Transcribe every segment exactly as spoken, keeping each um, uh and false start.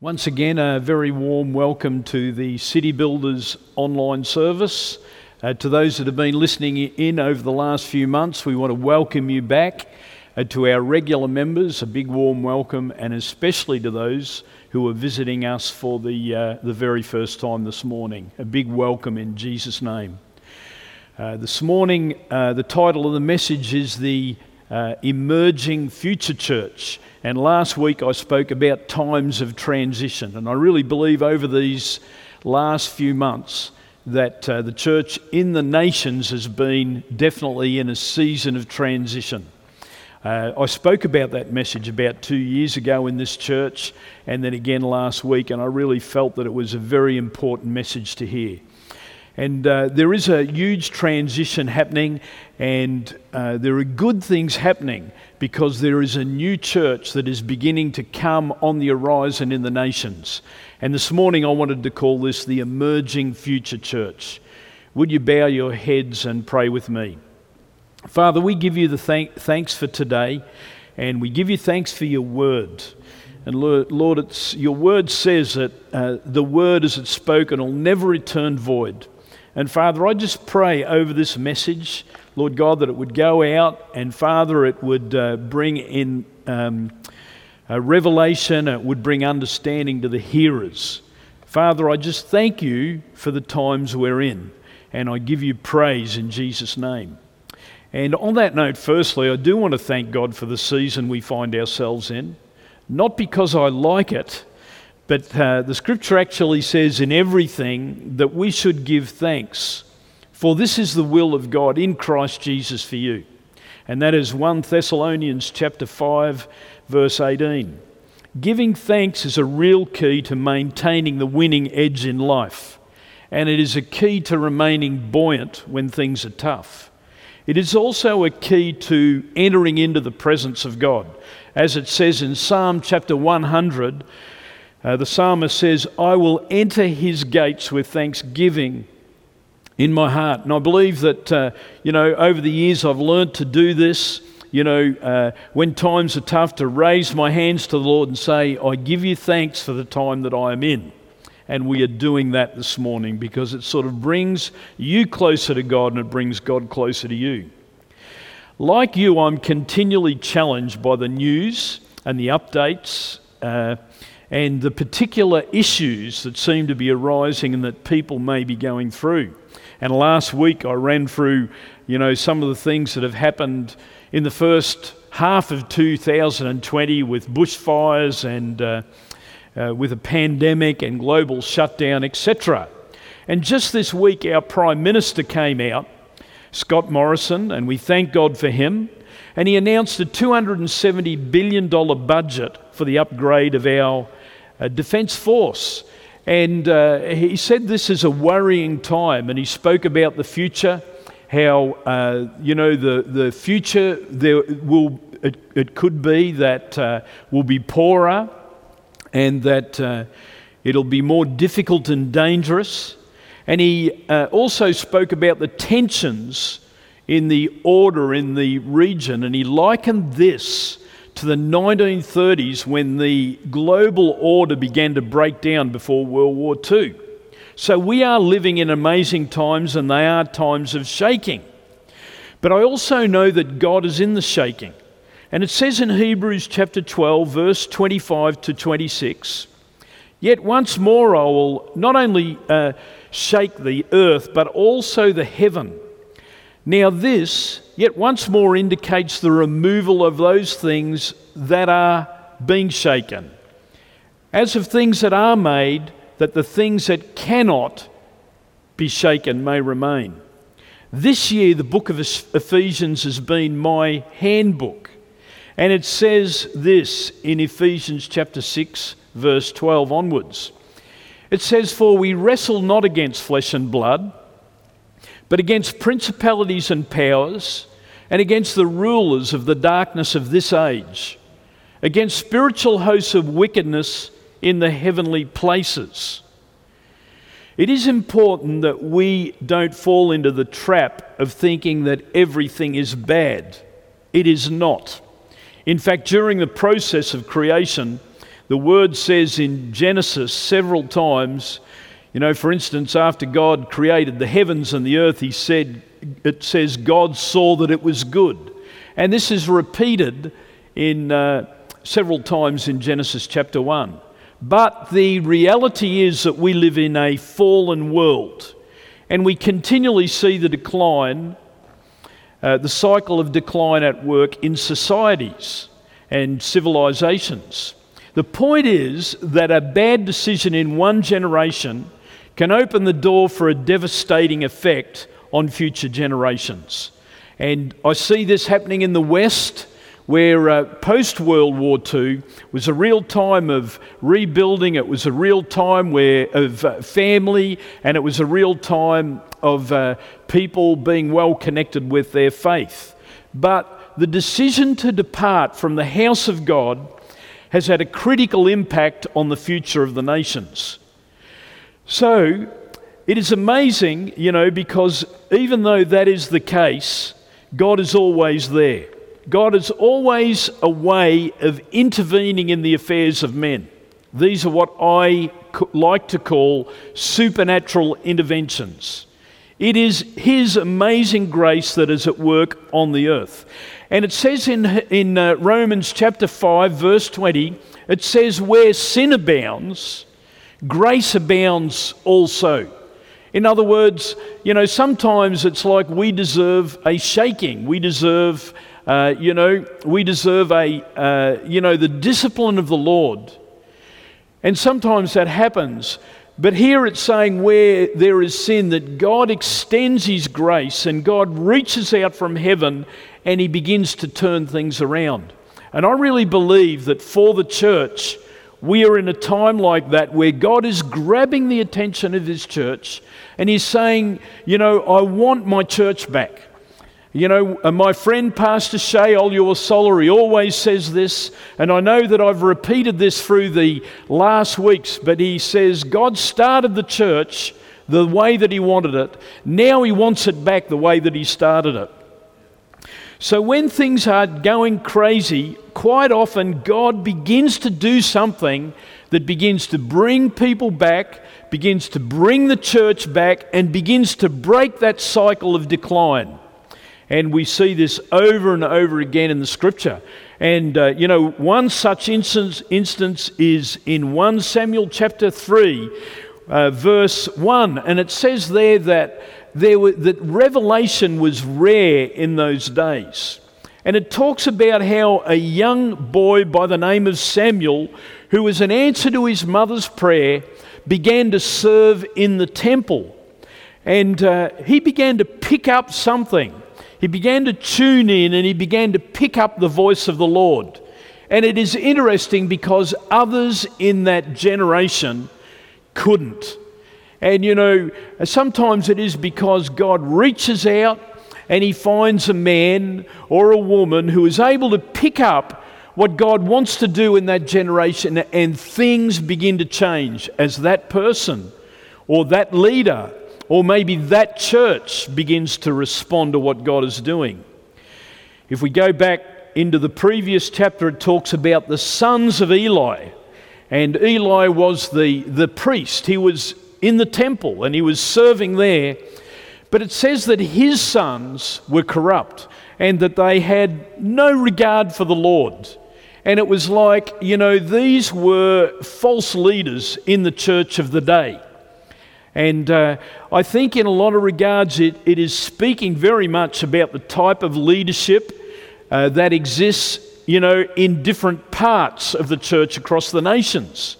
Once again, a very warm welcome to the City Builders online service. Uh, to those that have been listening in over the last few months, we want to welcome you back. Uh, to our regular members, a big warm welcome, and especially to those who are visiting us for the, uh, the very first time this morning. A big welcome in Jesus' name. Uh, this morning, uh, the title of the message is the Uh, Emerging Future Church, and last week I spoke about times of transition, and I really believe over these last few months that uh, the church in the nations has been definitely in a season of transition. Uh, I spoke about that message about two years ago in this church and then again last week, and I really felt that it was a very important message to hear. And uh, there is a huge transition happening, and uh, there are good things happening because there is a new church that is beginning to come on the horizon in the nations. And this morning I wanted to call this the Emerging Future Church. Would you bow your heads and pray with me? Father, we give you the thank- thanks for today, and we give you thanks for your word. And Lord, it's, your word says that uh, the word as it's spoken will never return void. And Father, I just pray over this message, Lord God, that it would go out, and Father, it would uh, bring in um, a revelation, it would bring understanding to the hearers. Father, I just thank you for the times we're in, and I give you praise in Jesus' name. And on that note, firstly, I do want to thank God for the season we find ourselves in, not because I like it, But uh, the scripture actually says in everything that we should give thanks, for this is the will of God in Christ Jesus for you. And that is First Thessalonians chapter five, verse eighteen. Giving thanks is a real key to maintaining the winning edge in life, and it is a key to remaining buoyant when things are tough. It is also a key to entering into the presence of God. As it says in Psalm chapter one hundred, Uh, the psalmist says, I will enter his gates with thanksgiving in my heart. And I believe that, uh, you know, over the years I've learned to do this, you know, uh, when times are tough, to raise my hands to the Lord and say, I give you thanks for the time that I am in. And we are doing that this morning because it sort of brings you closer to God and it brings God closer to you. Like you, I'm continually challenged by the news and the updates, uh, and the particular issues that seem to be arising and that people may be going through. And last week I ran through, you know, some of the things that have happened in the first half of two thousand twenty with bushfires and uh, uh, with a pandemic and global shutdown, et cetera. And just this week our Prime Minister came out, Scott Morrison, and we thank God for him. And he announced a two hundred seventy billion dollars budget for the upgrade of our Uh, defence force, and uh, he said this is a worrying time, and he spoke about the future, how uh, you know the the future there will it, it could be that uh, we'll be poorer, and that uh, it'll be more difficult and dangerous, and he uh, also spoke about the tensions in the order in the region, and he likened this to the nineteen thirties when the global order began to break down before World War Two. So we are living in amazing times, and they are times of shaking. But I also know that God is in the shaking. And it says in Hebrews chapter twelve, verse twenty-five to twenty-six, yet once more I will not only uh, shake the earth, but also the heaven. Now this, yet once more, indicates the removal of those things that are being shaken, as of things that are made, that the things that cannot be shaken may remain. This year, the book of Ephesians has been my handbook, and it says this in Ephesians chapter six, verse twelve onwards. It says, for we wrestle not against flesh and blood, but against principalities and powers, and against the rulers of the darkness of this age, against spiritual hosts of wickedness in the heavenly places. It is important that we don't fall into the trap of thinking that everything is bad. It is not. In fact, during the process of creation, The word says in Genesis several times, you know, for instance, after God created the heavens and the earth, he said, it says, God saw that it was good. And this is repeated in uh, several times in Genesis chapter one. But the reality is that we live in a fallen world, and we continually see the decline, uh, the cycle of decline at work in societies and civilizations. The point is that a bad decision in one generation can open the door for a devastating effect on future generations. And I see this happening in the West, where uh, post-World War Two was a real time of rebuilding. It was a real time where of uh, family, and it was a real time of uh, people being well connected with their faith. But the decision to depart from the house of God has had a critical impact on the future of the nations. So it is amazing, you know, because even though that is the case, God is always there. God is always a way of intervening in the affairs of men. These are what I like to call supernatural interventions. It is His amazing grace that is at work on the earth. And it says in, in uh, Romans chapter five, verse twenty, it says, where sin abounds, grace abounds also. In other words, you know, sometimes it's like we deserve a shaking. We deserve... Uh, you know, we deserve a, uh, you know, the discipline of the Lord. And sometimes that happens. But here it's saying where there is sin, that God extends His grace and God reaches out from heaven and He begins to turn things around. And I really believe that for the church, we are in a time like that where God is grabbing the attention of His church and He's saying, you know, I want my church back. You know, my friend Pastor Shay Oluwosolary always says this, and I know that I've repeated this through the last weeks, but he says, God started the church the way that He wanted it. Now He wants it back the way that He started it. So when things are going crazy, quite often God begins to do something that begins to bring people back, begins to bring the church back, and begins to break that cycle of decline. And we see this over and over again in the Scripture. And, uh, you know, one such instance, instance is in First Samuel chapter three, uh, verse one. And it says there that there were, that revelation was rare in those days. And it talks about how a young boy by the name of Samuel, who was an answer to his mother's prayer, began to serve in the temple. And uh, he began to pick up something. He began to tune in and he began to pick up the voice of the Lord. And it is interesting because others in that generation couldn't. And you know, sometimes it is because God reaches out and He finds a man or a woman who is able to pick up what God wants to do in that generation, and things begin to change as that person or that leader or maybe that church begins to respond to what God is doing. If we go back into the previous chapter, it talks about the sons of Eli. And Eli was the, the priest. He was in the temple and he was serving there. But it says that his sons were corrupt and that they had no regard for the Lord. And it was like, you know, these were false leaders in the church of the day. And uh, I think in a lot of regards, it, it is speaking very much about the type of leadership uh, that exists, you know, in different parts of the church across the nations.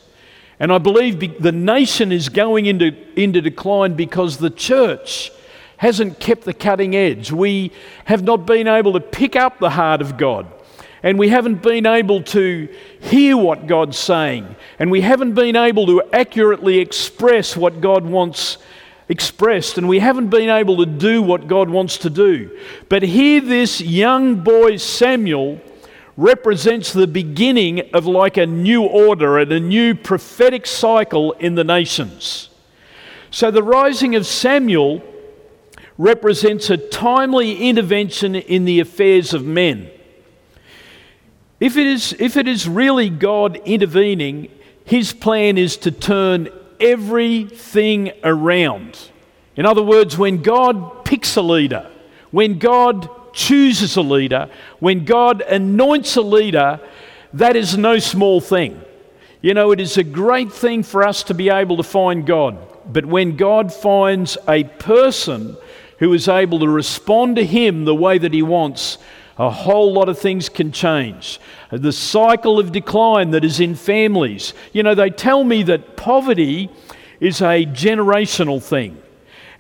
And I believe be- the nation is going into, into decline because the church hasn't kept the cutting edge. We have not been able to pick up the heart of God. And we haven't been able to hear what God's saying. And we haven't been able to accurately express what God wants expressed. And we haven't been able to do what God wants to do. But here this young boy Samuel represents the beginning of like a new order and a new prophetic cycle in the nations. So the rising of Samuel represents a timely intervention in the affairs of men. If it is, if it is really God intervening, his plan is to turn everything around. In other words, when God picks a leader, when God chooses a leader, when God anoints a leader, that is no small thing. You know, it is a great thing for us to be able to find God. But when God finds a person who is able to respond to him the way that he wants, a whole lot of things can change. The cycle of decline that is in families. You know, they tell me that poverty is a generational thing.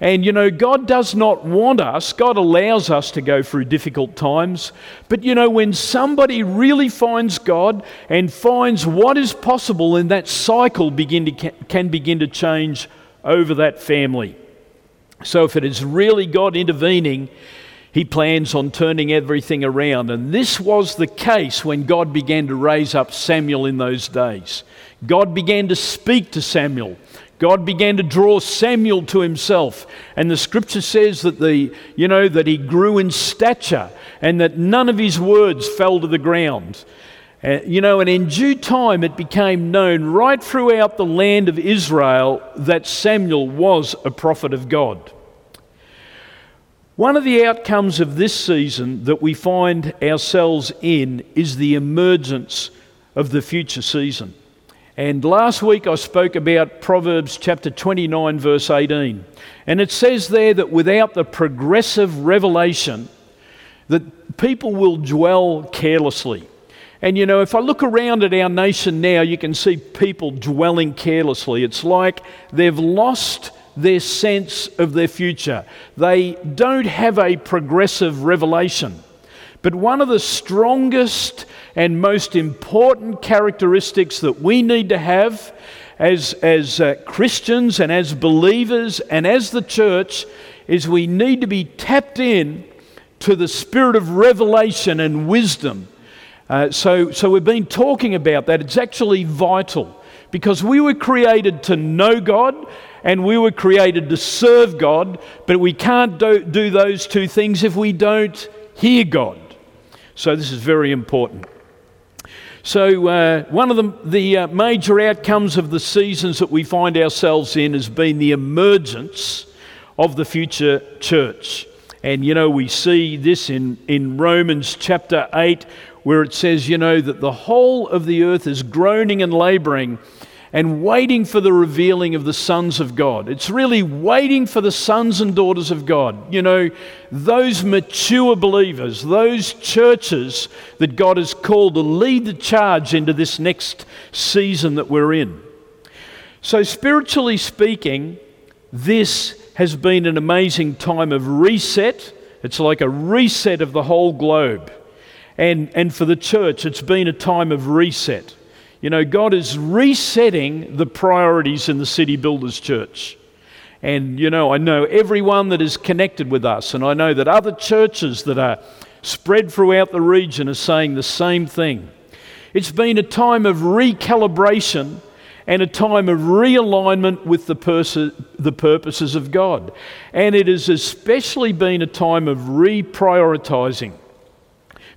And, you know, God does not want us, God allows us to go through difficult times. But, you know, when somebody really finds God and finds what is possible, then that cycle begin to, can begin to change over that family. So if it is really God intervening, he plans on turning everything around. And this was the case when God began to raise up Samuel in those days. God began to speak to Samuel. God began to draw Samuel to himself, and the scripture says that the you know that he grew in stature and that none of his words fell to the ground. Uh, you know, and in due time it became known right throughout the land of Israel that Samuel was a prophet of God. One of the outcomes of this season that we find ourselves in is the emergence of the future season. And last week I spoke about Proverbs chapter twenty-nine verse eighteen. And it says there that without the progressive revelation, that people will dwell carelessly. And you know, if I look around at our nation now, you can see people dwelling carelessly. It's like they've lost their sense of their future. They don't have a progressive revelation. But one of the strongest and most important characteristics that we need to have as, as uh, Christians and as believers and as the church is we need to be tapped in to the spirit of revelation and wisdom. Uh, so, so we've been talking about that. It's actually vital because we were created to know God and we were created to serve God, but we can't do, do those two things if we don't hear God. So this is very important. So uh, one of the, the uh, major outcomes of the seasons that we find ourselves in has been the emergence of the future church. And, you know, we see this in, in Romans chapter eight, where it says, you know, that the whole of the earth is groaning and labouring and waiting for the revealing of the sons of God. It's really waiting for the sons and daughters of God. You know, those mature believers, those churches that God has called to lead the charge into this next season that we're in. So spiritually speaking, this has been an amazing time of reset. It's like a reset of the whole globe. And, and for the church, it's been a time of reset. You know, God is resetting the priorities in the City Builders Church. And, you know, I know everyone that is connected with us, and I know that other churches that are spread throughout the region are saying the same thing. It's been a time of recalibration and a time of realignment with the, pers- the purposes of God. And it has especially been a time of reprioritizing,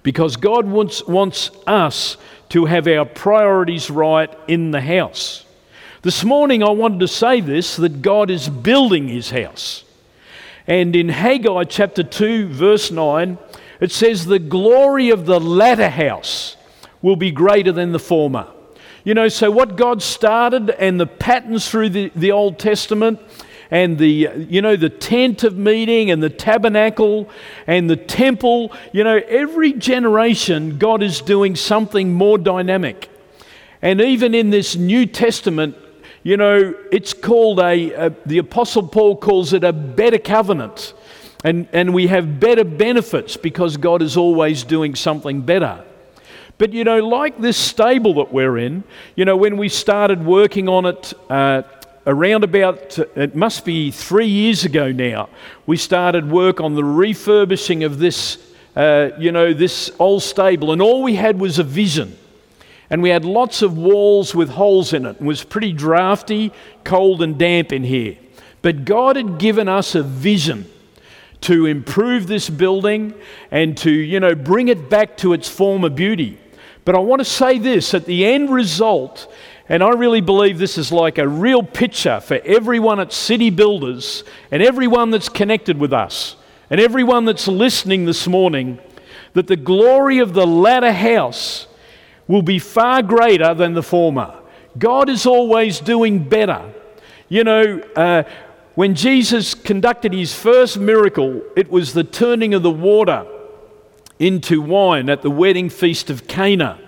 because God wants, wants us to have our priorities right in the house. This morning I wanted to say this, that God is building his house. And in Haggai chapter two verse nine, it says the glory of the latter house will be greater than the former. You know, so what God started and the patterns through the, the Old Testament and the, you know, the tent of meeting and the tabernacle and the temple. You know, every generation God is doing something more dynamic. And even in this New Testament, you know, it's called a, a the Apostle Paul calls it a better covenant. And, and we have better benefits because God is always doing something better. But, you know, like this stable that we're in, you know, when we started working on it, uh, Around about, it must be three years ago now, we started work on the refurbishing of this, uh, you know, this old stable. And all we had was a vision. And we had lots of walls with holes in it. It was pretty drafty, cold and damp in here. But God had given us a vision to improve this building and to, you know, bring it back to its former beauty. But I want to say this, at the end result, and I really believe this is like a real picture for everyone at City Builders and everyone that's connected with us and everyone that's listening this morning, that the glory of the latter house will be far greater than the former. God is always doing better. You know, uh, when Jesus conducted his first miracle, it was the turning of the water into wine at the wedding feast of Cana.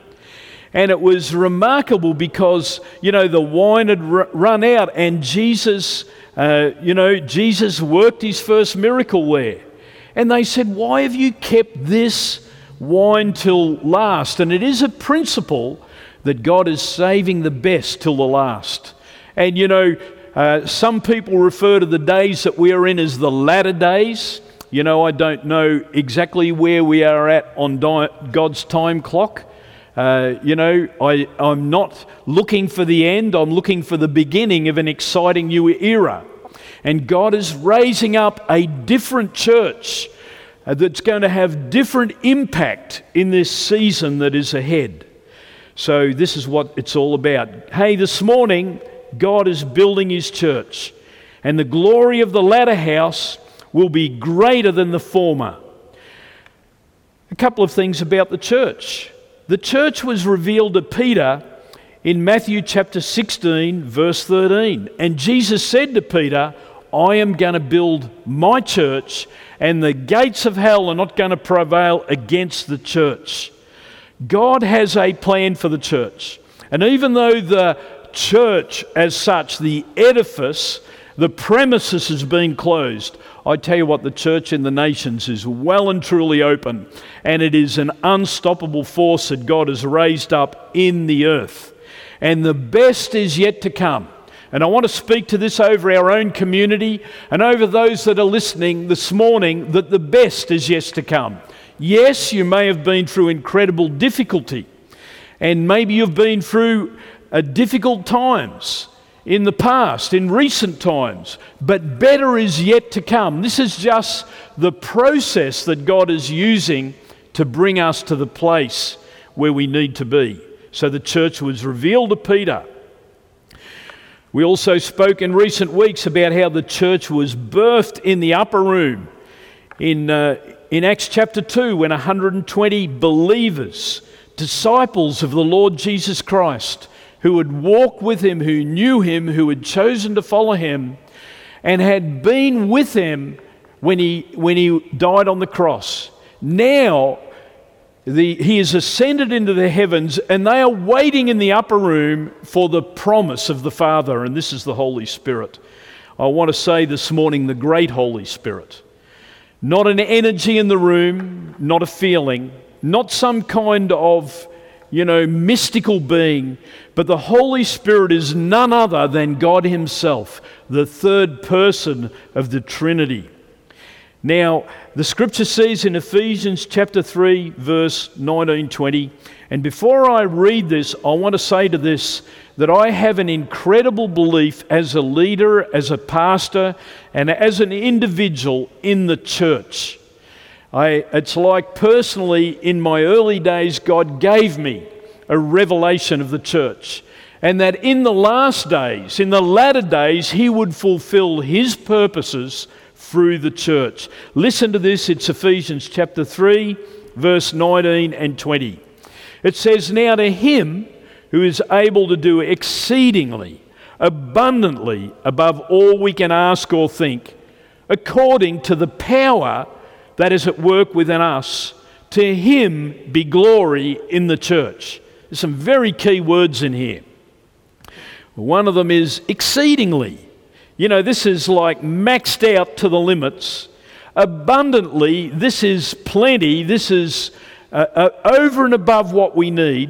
And it was remarkable because, you know, the wine had r- run out and Jesus, uh, you know, Jesus worked his first miracle there. And they said, why have you kept this wine till last? And it is a principle that God is saving the best till the last. And, you know, uh, some people refer to the days that we are in as the latter days. You know, I don't know exactly where we are at on di- God's time clock. Uh, you know, I, I'm not looking for the end. I'm looking for the beginning of an exciting new era. And God is raising up a different church that's going to have different impact in this season that is ahead. So this is what it's all about. Hey, this morning, God is building his church, and the glory of the latter house will be greater than the former. A couple of things about the church. The church was revealed to Peter in Matthew chapter sixteen, verse thirteen. And Jesus said to Peter, I am going to build my church, and the gates of hell are not going to prevail against the church. God has a plan for the church. And even though the church as such, the edifice, the premises is being closed, I tell you what, the church in the nations is well and truly open, and it is an unstoppable force that God has raised up in the earth. And the best is yet to come. And I want to speak to this over our own community and over those that are listening this morning, that the best is yet to come. Yes, you may have been through incredible difficulty, and maybe you've been through uh, difficult times in the past, in recent times, but better is yet to come. This is just the process that God is using to bring us to the place where we need to be. So the church was revealed to Peter. We also spoke in recent weeks about how the church was birthed in the upper room in uh, in Acts chapter two, when one hundred twenty believers, disciples of the Lord Jesus Christ, who had walked with him, who knew him, who had chosen to follow him, and had been with him when he when he died on the cross. Now The, he has ascended into the heavens, and they are waiting in the upper room for the promise of the Father, and this is the Holy Spirit. I want to say this morning, the great Holy Spirit. Not an energy in the room, not a feeling, not some kind of, you know, mystical being, but the Holy Spirit is none other than God himself, the third person of the Trinity. Now, the scripture says in Ephesians chapter three, verse nineteen, twenty, and before I read this, I want to say to this, that I have an incredible belief as a leader, as a pastor, and as an individual in the church. I, it's like personally, in my early days, God gave me a revelation of the church, and that in the last days, in the latter days, he would fulfill his purposes through the church. Listen to this, it's Ephesians chapter three, verse nineteen and twenty. It says, now to him who is able to do exceedingly, abundantly, above all we can ask or think, according to the power that is at work within us, to him be glory in the church. There's some very key words in here. One of them is exceedingly. You know, this is like maxed out to the limits. Abundantly, this is plenty. This is uh, uh, over and above what we need,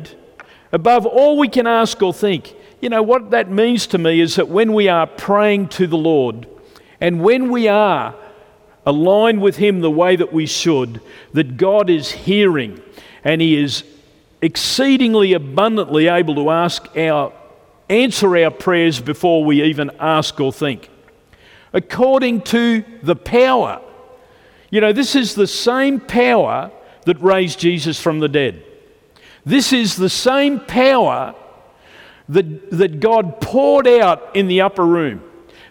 above all we can ask or think. You know, what that means to me is that when we are praying to the Lord and when we are aligned with him the way that we should, that God is hearing and he is exceedingly abundantly able to ask our answer our prayers before we even ask or think, according to the power. You know, this is the same power that raised Jesus from the dead. This is the same power that, that God poured out in the upper room.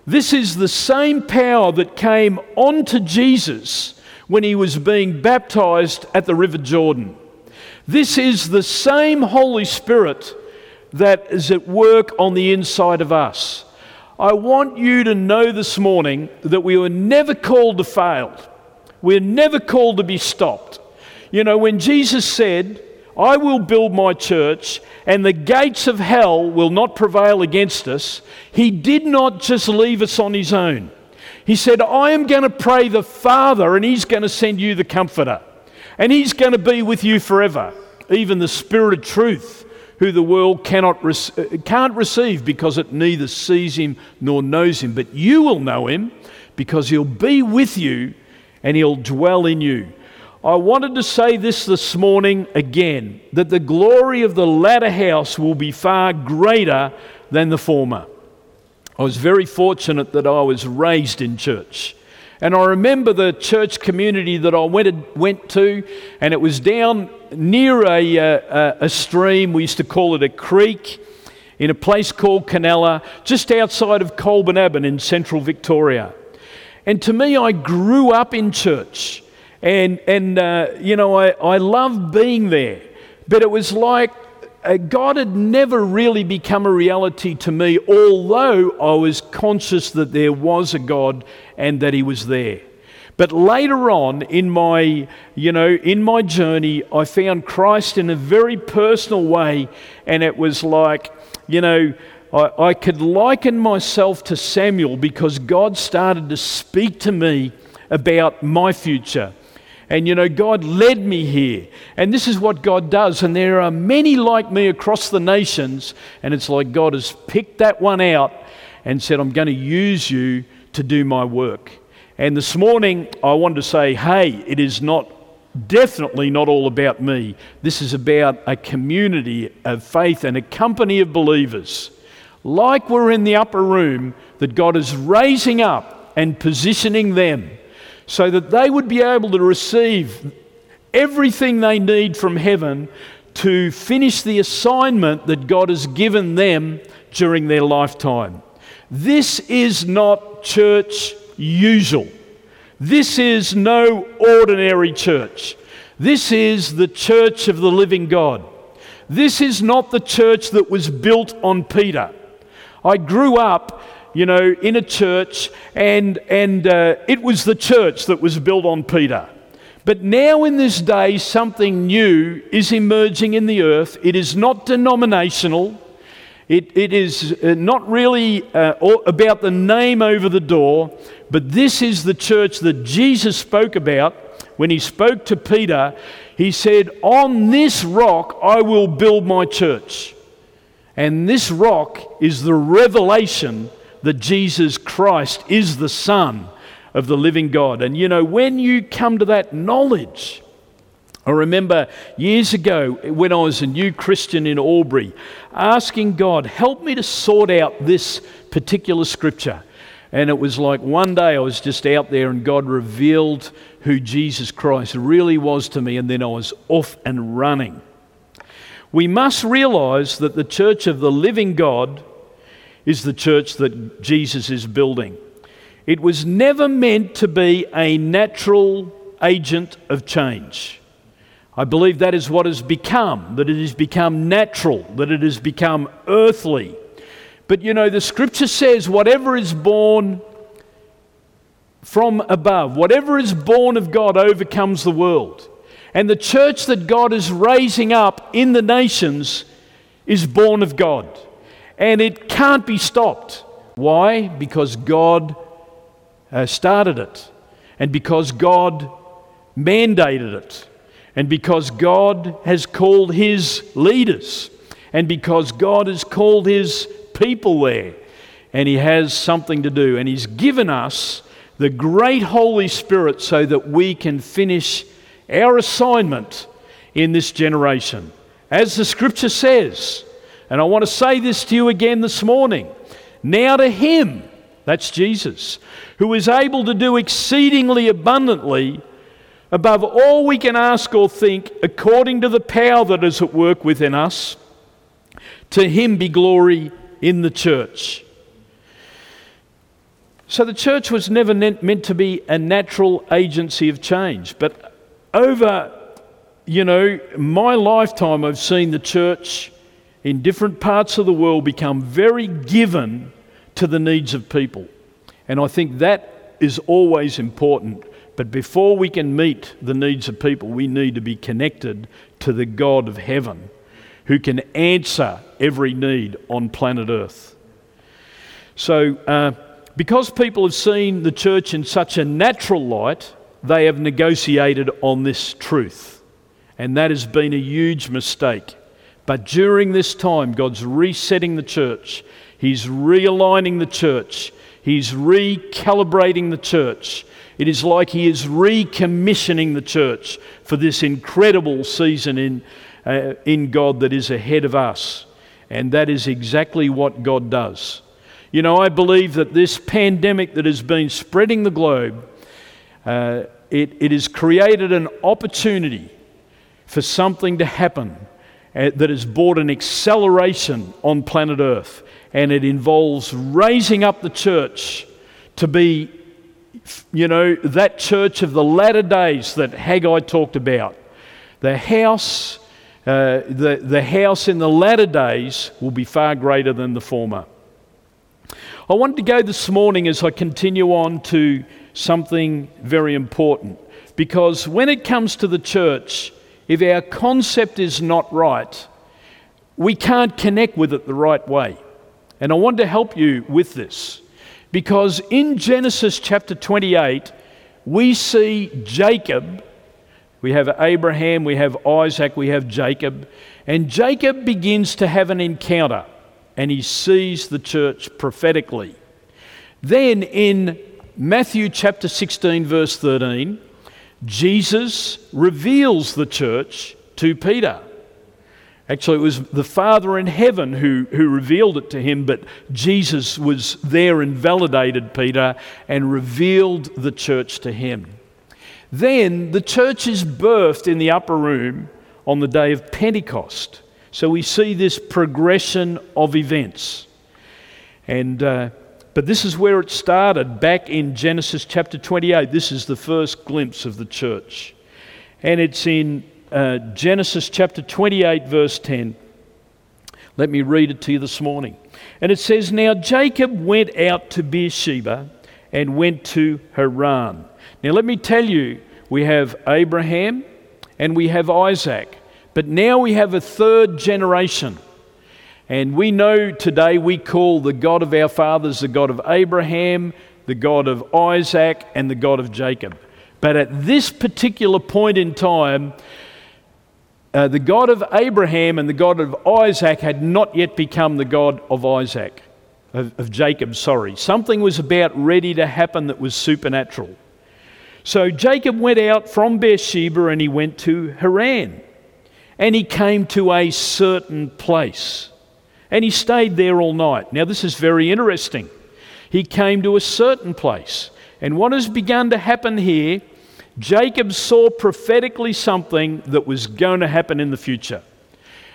This is the same power that came onto Jesus when he was being baptized at the River Jordan. This is the same Holy Spirit that is at work on the inside of us. I want you to know this morning that we were never called to fail. We're never called to be stopped. You know, when Jesus said, I will build my church and the gates of hell will not prevail against us, he did not just leave us on his own. He said, I am going to pray the Father and he's going to send you the Comforter. And he's going to be with you forever, even the Spirit of truth, who the world cannot rec- can't receive because it neither sees him nor knows him. But you will know him because he'll be with you and he'll dwell in you. I wanted to say this this morning again, that the glory of the latter house will be far greater than the former. I was very fortunate that I was raised in church. And I remember the church community that I went went to, and it was down near a, a, a stream. We used to call it a creek, in a place called Canella, just outside of Colbinabbin in central Victoria. And to me, I grew up in church. And, and uh, you know, I, I loved being there. But it was like uh, God had never really become a reality to me, although I was conscious that there was a God and that he was there. But later on in my, you know, in my journey, I found Christ in a very personal way. And it was like, you know, I, I could liken myself to Samuel because God started to speak to me about my future. And, you know, God led me here. And this is what God does. And there are many like me across the nations. And it's like God has picked that one out and said, I'm going to use you to do my work. And this morning, I wanted to say, hey, it is not, definitely not all about me. This is about a community of faith and a company of believers. Like we're in the upper room, that God is raising up and positioning them, so that they would be able to receive everything they need from heaven to finish the assignment that God has given them during their lifetime. This is not church usual. This is no ordinary church. This is the church of the living God. This is not the church that was built on Peter. I grew up, you know, in a church, and and uh, it was the church that was built on Peter. But now in this day, something new is emerging in the earth. It is not denominational. It it is not really uh, about the name over the door. But this is the church that Jesus spoke about when he spoke to Peter. He said, "On this rock I will build my church," and this rock is the revelation that Jesus Christ is the Son of the living God. And you know, when you come to that knowledge, I remember years ago when I was a new Christian in Albury, asking God, help me to sort out this particular scripture. And it was like one day I was just out there and God revealed who Jesus Christ really was to me, and then I was off and running. We must realize that the church of the living God is the church that Jesus is building. It was never meant to be a natural agent of change. I believe that is what has become, that it has become natural, that it has become earthly. But you know, the scripture says whatever is born from above, whatever is born of God overcomes the world. And the church that God is raising up in the nations is born of God. And it can't be stopped. Why? Because God uh, started it. And because God mandated it. And because God has called his leaders. And because God has called his people there. And he has something to do. And he's given us the great Holy Spirit so that we can finish our assignment in this generation. As the scripture says. And I want to say this to you again this morning. Now to him, that's Jesus, who is able to do exceedingly abundantly above all we can ask or think, according to the power that is at work within us, to him be glory in the church. So the church was never meant to be a natural agency of change, but over, you know, my lifetime, I've seen the church in different parts of the world become very given to the needs of people. And I think that is always important. But before we can meet the needs of people, we need to be connected to the God of heaven who can answer every need on planet Earth. So uh, because people have seen the church in such a natural light, they have negotiated on this truth. And that has been a huge mistake. But during this time, God's resetting the church. He's realigning the church. He's recalibrating the church. It is like he is recommissioning the church for this incredible season in uh, in God that is ahead of us. And that is exactly what God does. You know, I believe that this pandemic that has been spreading the globe, uh, it, it has created an opportunity for something to happen uh, that has brought an acceleration on planet Earth. And it involves raising up the church to be, you know, that church of the latter days that Haggai talked about. The house, uh, the, the house in the latter days will be far greater than the former. I wanted to go this morning as I continue on to something very important. Because when it comes to the church, if our concept is not right, we can't connect with it the right way. And I want to help you with this, because in Genesis chapter twenty-eight, we see Jacob. We have Abraham, we have Isaac, we have Jacob. And Jacob begins to have an encounter, and he sees the church prophetically. Then in Matthew chapter sixteen, verse thirteen, Jesus reveals the church to Peter. Actually, it was the Father in heaven who, who revealed it to him, but Jesus was there and validated Peter and revealed the church to him. Then the church is birthed in the upper room on the day of Pentecost. So we see this progression of events. And uh, but this is where it started, back in Genesis chapter twenty-eight. This is the first glimpse of the church. And it's in Uh, Genesis chapter twenty-eight, verse ten. Let me read it to you this morning. And it says, "Now Jacob went out to Beersheba and went to Haran." Now let me tell you, we have Abraham and we have Isaac, but now we have a third generation. And we know today we call the God of our fathers the God of Abraham, the God of Isaac, and the God of Jacob. But at this particular point in time, Uh, the God of Abraham and the God of Isaac had not yet become the God of Isaac, of, of Jacob, sorry. Something was about ready to happen that was supernatural. So Jacob went out from Beersheba and he went to Haran. And he came to a certain place. And he stayed there all night. Now this is very interesting. He came to a certain place. And what has begun to happen here, Jacob saw prophetically something that was going to happen in the future.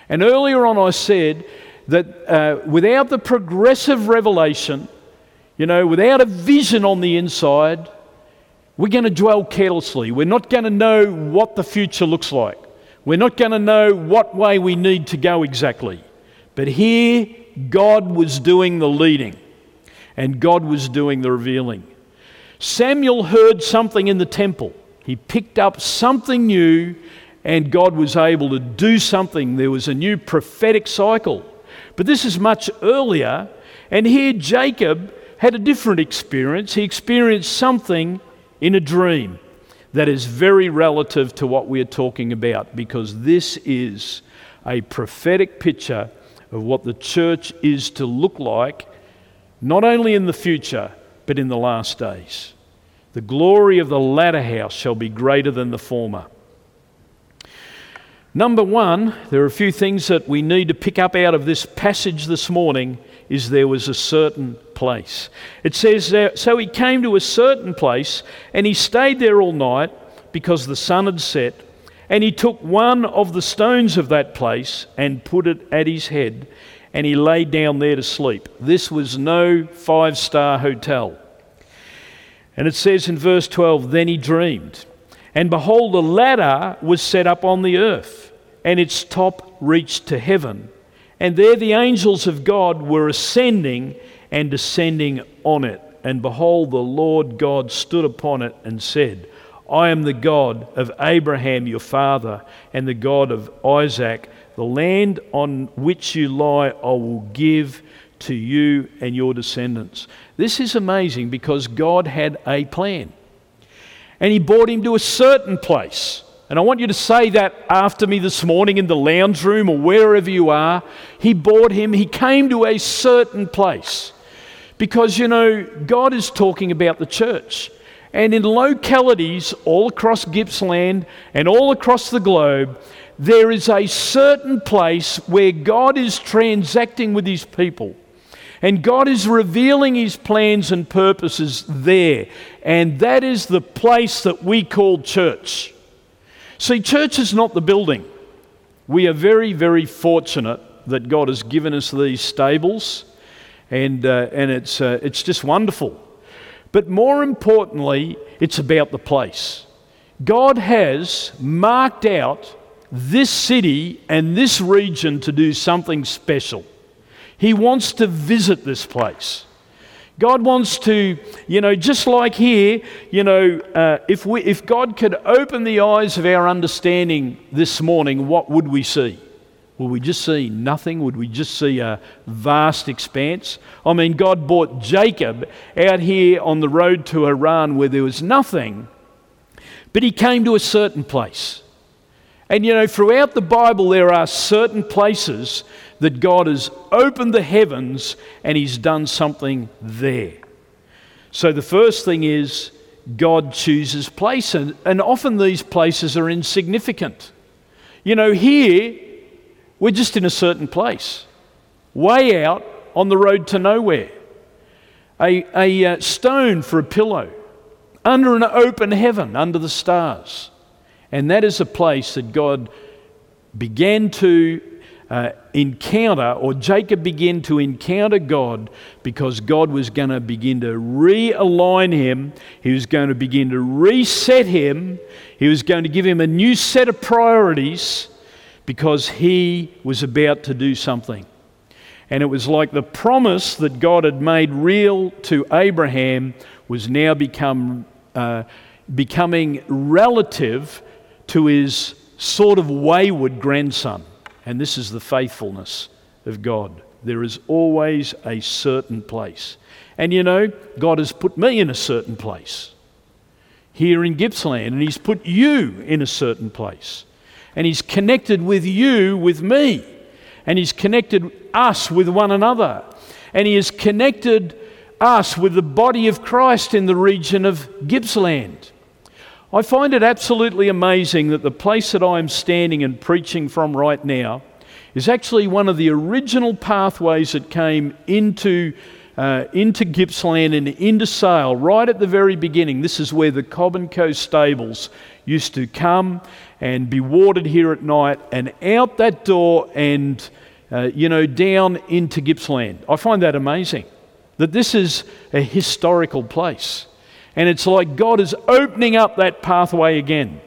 And earlier on I said that uh, without the progressive revelation, you know, without a vision on the inside, we're going to dwell carelessly. We're not going to know what the future looks like. We're not going to know what way we need to go exactly. But here, God was doing the leading and God was doing the revealing. Samuel heard something in the temple. He picked up something new and God was able to do something. There was a new prophetic cycle. But this is much earlier, and here Jacob had a different experience. He experienced something in a dream that is very relative to what we are talking about, because this is a prophetic picture of what the church is to look like, not only in the future, but in the last days. The glory of the latter house shall be greater than the former. Number one, there are a few things that we need to pick up out of this passage this morning, is there was a certain place. It says, there, so he came to a certain place and he stayed there all night because the sun had set, and he took one of the stones of that place and put it at his head, and he lay down there to sleep. This was no five-star hotel. And it says in verse twelve, then he dreamed, and behold, a ladder was set up on the earth, and its top reached to heaven. And there the angels of God were ascending and descending on it. And behold, the Lord God stood upon it and said, I am the God of Abraham your father, and the God of Isaac. The land on which you lie I will give to you and your descendants. This is amazing because God had a plan. And he brought him to a certain place. And I want you to say that after me this morning in the lounge room or wherever you are. He brought him, he came to a certain place. Because, you know, God is talking about the church. And in localities all across Gippsland and all across the globe, there is a certain place where God is transacting with his people. And God is revealing his plans and purposes there. And that is the place that we call church. See, church is not the building. We are very, very fortunate that God has given us these stables. And uh, and it's uh, it's just wonderful. But more importantly, it's about the place. God has marked out this city and this region to do something special. He wants to visit this place. God wants to, you know, just like here, you know, uh, if we, if God could open the eyes of our understanding this morning, what would we see? Will we just see nothing? Would we just see a vast expanse? I mean, God brought Jacob out here on the road to Haran where there was nothing, but he came to a certain place. And you know, throughout the Bible, there are certain places that God has opened the heavens and he's done something there. So the first thing is God chooses places, and often these places are insignificant. You know, here, we're just in a certain place, way out on the road to nowhere. A, a uh, stone for a pillow, under an open heaven, under the stars. And that is a place that God began to uh, encounter, or Jacob began to encounter God, because God was going to begin to realign him. He was going to begin to reset him. He was going to give him a new set of priorities, because he was about to do something. And it was like the promise that God had made real to Abraham was now become uh, becoming relative to his sort of wayward grandson. And this is the faithfulness of God. There is always a certain place. And you know, God has put me in a certain place here in Gippsland, and he's put you in a certain place. And he's connected with you, with me. And he's connected us with one another. And he has connected us with the body of Christ in the region of Gippsland. I find it absolutely amazing that the place that I'm standing and preaching from right now is actually one of the original pathways that came into, uh, into Gippsland and into Sale right at the very beginning. This is where the Cobb and Co stables used to come and be watered here at night, and out that door and, uh, you know, down into Gippsland. I find that amazing, that this is a historical place. And it's like God is opening up that pathway again,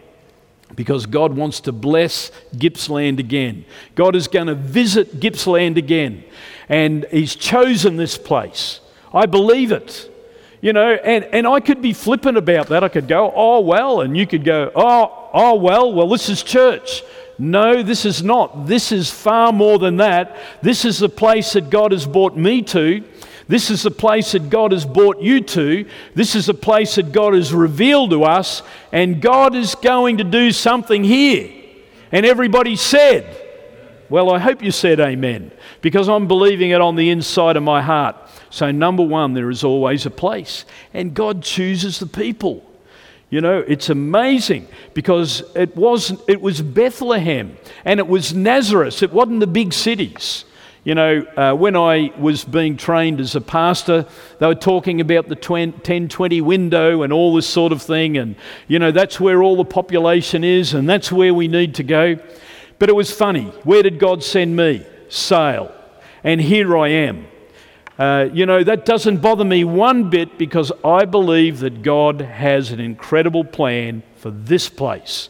because God wants to bless Gippsland again. God is going to visit Gippsland again, and he's chosen this place. I believe it. You know, and, and I could be flippant about that. I could go, oh, well, and you could go, oh, oh, well, well, this is church. No, this is not. This is far more than that. This is the place that God has brought me to. This is the place that God has brought you to. This is the place that God has revealed to us. And God is going to do something here. And everybody said, well, I hope you said amen, because I'm believing it on the inside of my heart. So number one, there is always a place, and God chooses the people. You know, it's amazing, because it wasn't, it was Bethlehem, and it was Nazareth. It wasn't the big cities. You know, uh, when I was being trained as a pastor, they were talking about the ten twenty window and all this sort of thing. And, you know, that's where all the population is and that's where we need to go. But it was funny. Where did God send me? Sale. And here I am. Uh, you know, that doesn't bother me one bit because I believe that God has an incredible plan for this place.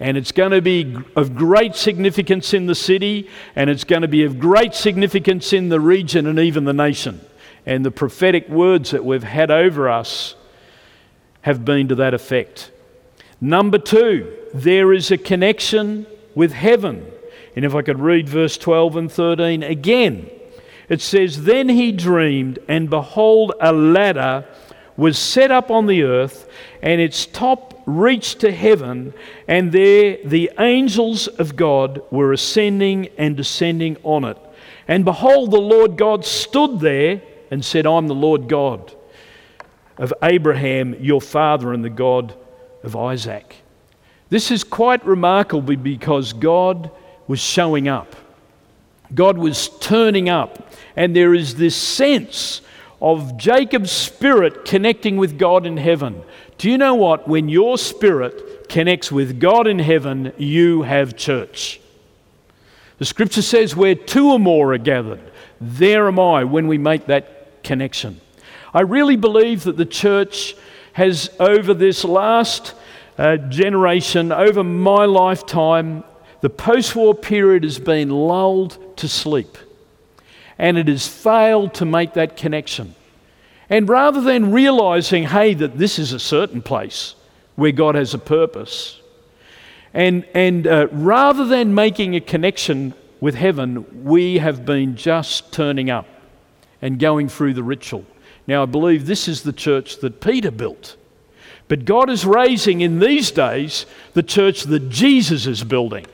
And it's going to be of great significance in the city, and it's going to be of great significance in the region and even the nation. And the prophetic words that we've had over us have been to that effect. Number two, there is a connection with heaven. And if I could read verse twelve and thirteen again, it says, "Then he dreamed, and behold, a ladder was set up on the earth, and its top reached to heaven, and there the angels of God were ascending and descending on it. And behold, the Lord God stood there and said, I'm the Lord God of Abraham, your father, and the God of Isaac." This is quite remarkable because God was showing up. God was turning up, and there is this sense of Jacob's spirit connecting with God in heaven. Do you know what? When your spirit connects with God in heaven, you have church. The scripture says where two or more are gathered, there am I when we make that connection. I really believe that the church has, over this last uh, generation, over my lifetime, the post-war period has been lulled to sleep. And it has failed to make that connection. And rather than realizing, hey, that this is a certain place where God has a purpose, and and uh, rather than making a connection with heaven, we have been just turning up and going through the ritual. Now, I believe this is the church that Peter built. But God is raising in these days the church that Jesus is building,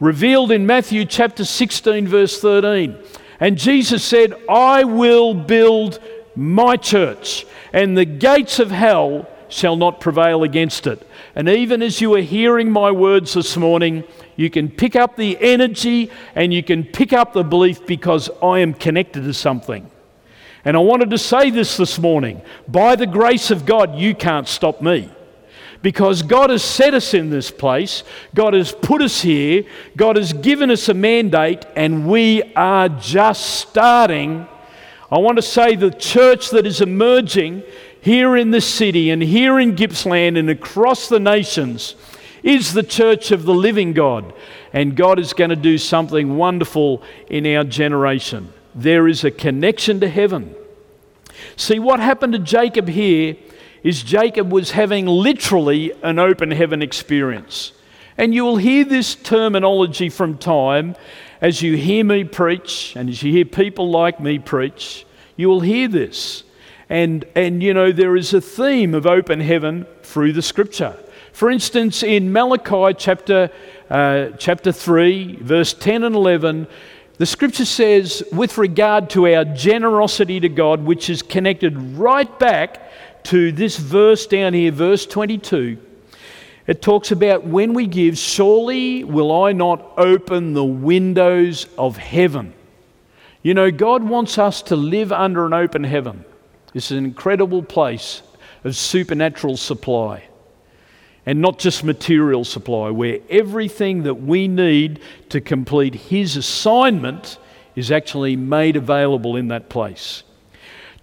revealed in Matthew chapter sixteen, verse thirteen. And Jesus said, "I will build my church, and the gates of hell shall not prevail against it." And even as you are hearing my words this morning, you can pick up the energy and you can pick up the belief because I am connected to something. And I wanted to say this this morning. By the grace of God, you can't stop me. Because God has set us in this place, God has put us here, God has given us a mandate, and we are just starting. I want to say the church that is emerging here in this city and here in Gippsland and across the nations is the church of the living God. And God is going to do something wonderful in our generation. There is a connection to heaven. See, what happened to Jacob here is Jacob was having literally an open heaven experience. And you will hear this terminology from time as you hear me preach and as you hear people like me preach, you will hear this. And, and you know, there is a theme of open heaven through the scripture. For instance, in Malachi chapter, uh, chapter three, verse ten and eleven, the scripture says, with regard to our generosity to God, which is connected right back to this verse down here, verse twenty-two, it talks about when we give, surely will I not open the windows of heaven. You know, God wants us to live under an open heaven. This is an incredible place of supernatural supply, and not just material supply, where everything that we need to complete His assignment is actually made available in that place.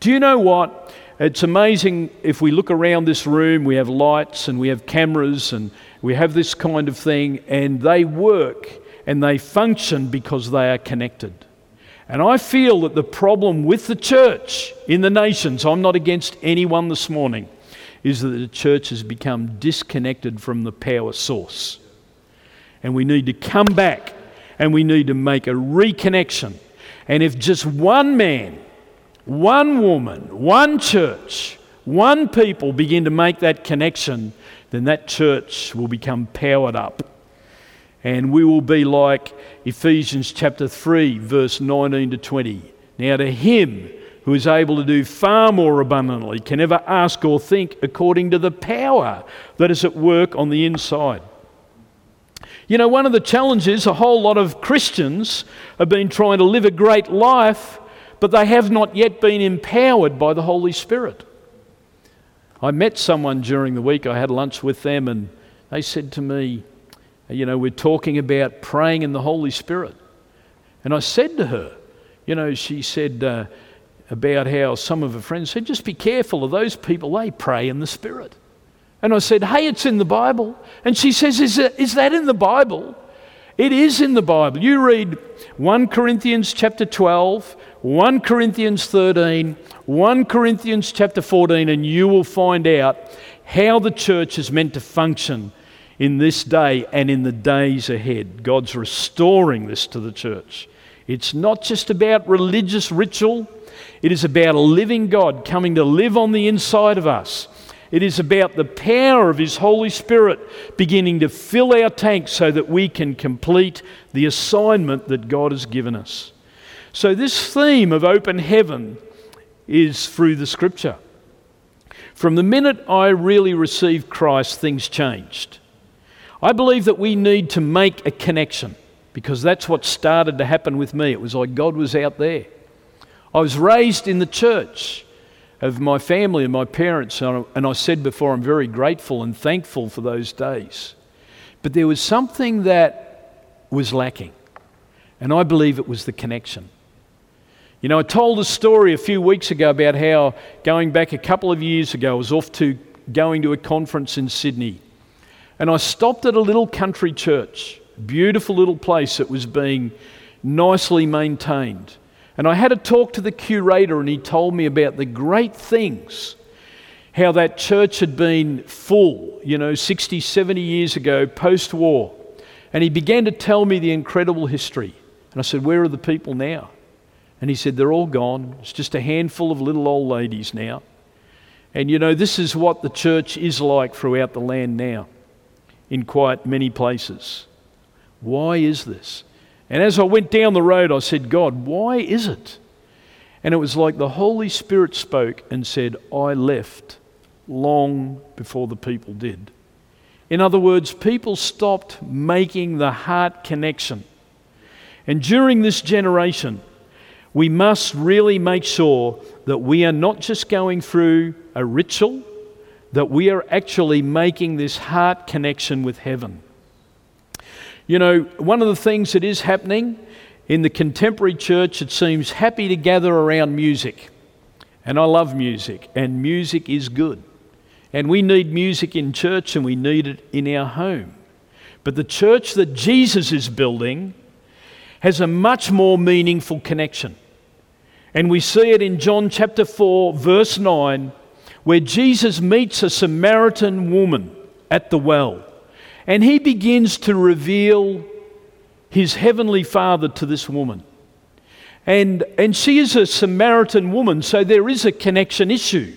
Do you know what? It's amazing if we look around this room, we have lights and we have cameras and we have this kind of thing, and they work and they function because they are connected. And I feel that the problem with the church in the nations, I'm not against anyone this morning, is that the church has become disconnected from the power source. And we need to come back and we need to make a reconnection. And if just one man, one woman, one church, one people begin to make that connection, then that church will become powered up. And we will be like Ephesians chapter three, verse nineteen to twenty. Now to Him who is able to do far more abundantly, can ever ask or think according to the power that is at work on the inside. You know, one of the challenges a whole lot of Christians have been trying to live a great life, but they have not yet been empowered by the Holy Spirit. I met someone during the week, I had lunch with them, and they said to me, you know, we're talking about praying in the Holy Spirit. And I said to her, you know, she said uh, about how some of her friends said, just be careful of those people, they pray in the Spirit. And I said, hey, it's in the Bible. And she says, is that, is that in the Bible? It is in the Bible. You read First Corinthians chapter twelve, First Corinthians thirteen, First Corinthians chapter fourteen, and you will find out how the church is meant to function in this day and in the days ahead. God's restoring this to the church. It's not just about religious ritual. It is about a living God coming to live on the inside of us. It is about the power of His Holy Spirit beginning to fill our tanks so that we can complete the assignment that God has given us. So this theme of open heaven is through the Scripture. From the minute I really received Christ, things changed. I believe that we need to make a connection, because that's what started to happen with me. It was like God was out there. I was raised in the church of my family and my parents, and I said before, I'm very grateful and thankful for those days. But there was something that was lacking, and I believe it was the connection. You know, I told a story a few weeks ago about how, going back a couple of years ago, I was off to going to a conference in Sydney, and I stopped at a little country church, beautiful little place that was being nicely maintained. And I had a talk to the curator, and he told me about the great things, how that church had been full, you know, sixty, seventy years ago, post-war. And he began to tell me the incredible history. And I said, where are the people now? And he said, they're all gone. It's just a handful of little old ladies now. And you know, this is what the church is like throughout the land now, in quite many places. Why is this? And as I went down the road, I said, God, why is it? And it was like the Holy Spirit spoke and said, I left long before the people did. In other words, people stopped making the heart connection. And during this generation, we must really make sure that we are not just going through a ritual, that we are actually making this heart connection with heaven. You know, one of the things that is happening in the contemporary church, it seems happy to gather around music. And I love music, and music is good. And we need music in church, and we need it in our home. But the church that Jesus is building has a much more meaningful connection. And we see it in John chapter four, verse nine, where Jesus meets a Samaritan woman at the well. And he begins to reveal his heavenly Father to this woman. And and she is a Samaritan woman, so there is a connection issue,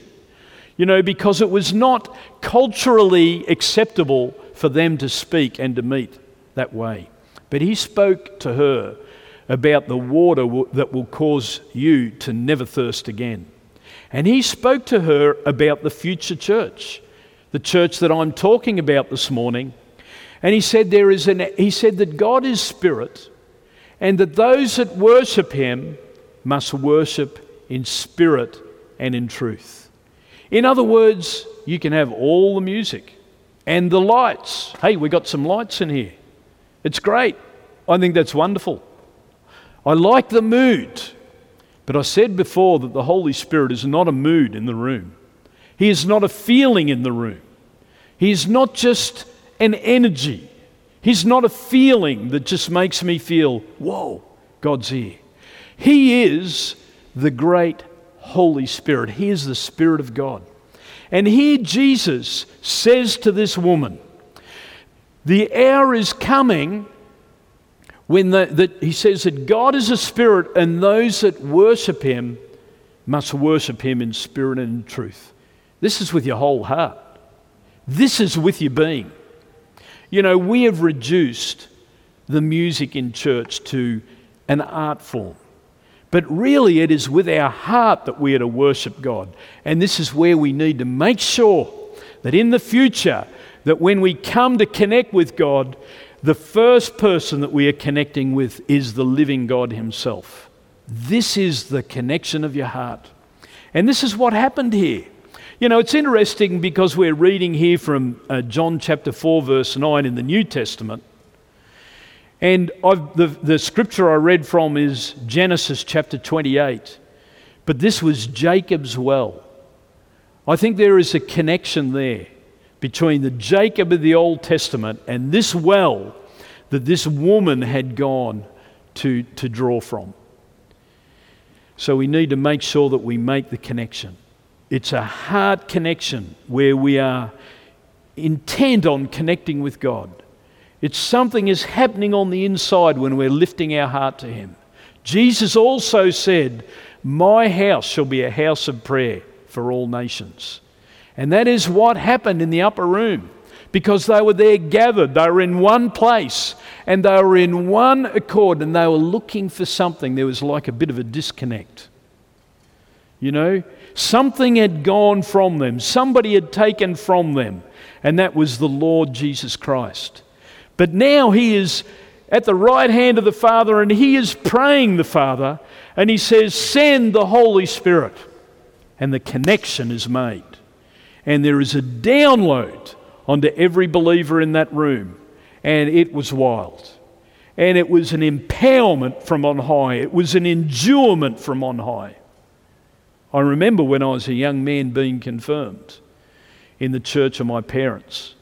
you know, because it was not culturally acceptable for them to speak and to meet that way. But he spoke to her about the water that will cause you to never thirst again. And he spoke to her about the future church, the church that I'm talking about this morning. And he said there is an he said that God is spirit, and that those that worship him must worship in spirit and in truth. In other words, you can have all the music and the lights. Hey, we got some lights in here. It's great. I think that's wonderful. I like the mood. But I said before that the Holy Spirit is not a mood in the room. He is not a feeling in the room. He is not just an energy. He's not a feeling that just makes me feel, whoa, God's here. He is the great Holy Spirit. He is the Spirit of God. And here Jesus says to this woman, the hour is coming when the, that he says that God is a spirit, and those that worship him must worship him in spirit and in truth. This is with your whole heart. This is with your being. You know, we have reduced the music in church to an art form. But really it is with our heart that we are to worship God. And this is where we need to make sure that in the future, that when we come to connect with God, the first person that we are connecting with is the living God himself. This is the connection of your heart. And this is what happened here. You know, it's interesting because we're reading here from uh, John chapter four, verse nine in the New Testament. And I've, the, the scripture I read from is Genesis chapter twenty-eight. But this was Jacob's well. I think there is a connection there between the Jacob of the Old Testament and this well that this woman had gone to, to draw from. So we need to make sure that we make the connection. It's a heart connection where we are intent on connecting with God. It's something is happening on the inside when we're lifting our heart to Him. Jesus also said, "My house shall be a house of prayer for all nations." And that is what happened in the upper room, because they were there gathered, they were in one place, and they were in one accord, and they were looking for something. There was like a bit of a disconnect. You know, something had gone from them. Somebody had taken from them. And that was the Lord Jesus Christ. But now he is at the right hand of the Father, and he is praying the Father. And he says, "Send the Holy Spirit." And the connection is made. And there is a download onto every believer in that room. And it was wild. And it was an empowerment from on high. It was an endowment from on high. I remember when I was a young man being confirmed in the church of my parents.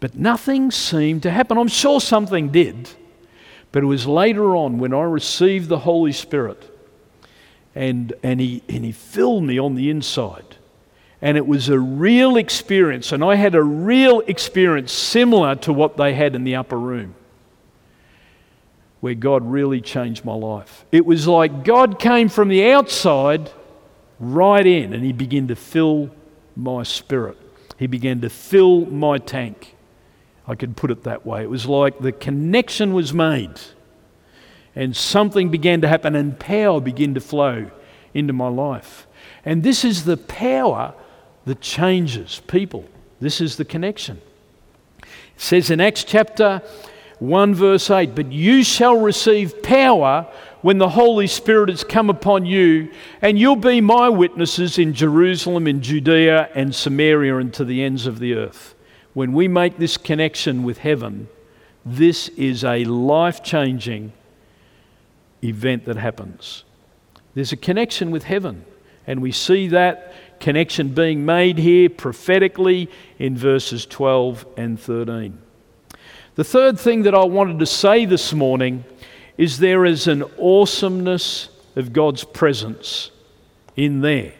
But nothing seemed to happen. I'm sure something did. But it was later on when I received the Holy Spirit and, and, he, and He filled me on the inside. And it was a real experience. And I had a real experience similar to what they had in the upper room, where God really changed my life. It was like God came from the outside right in, and he began to fill my spirit. He began to fill my tank. I could put it that way. It was like the connection was made and something began to happen, and power began to flow into my life. And this is the power that changes people. This is the connection. It says in Acts chapter one verse eight, "But you shall receive power when the Holy Spirit has come upon you, and you'll be my witnesses in Jerusalem, in Judea and Samaria, and to the ends of the earth." When we make this connection with heaven, this is a life-changing event that happens. There's a connection with heaven, and we see that connection being made here prophetically in verses twelve and thirteen. The third thing that I wanted to say this morning is there is an awesomeness of God's presence in there.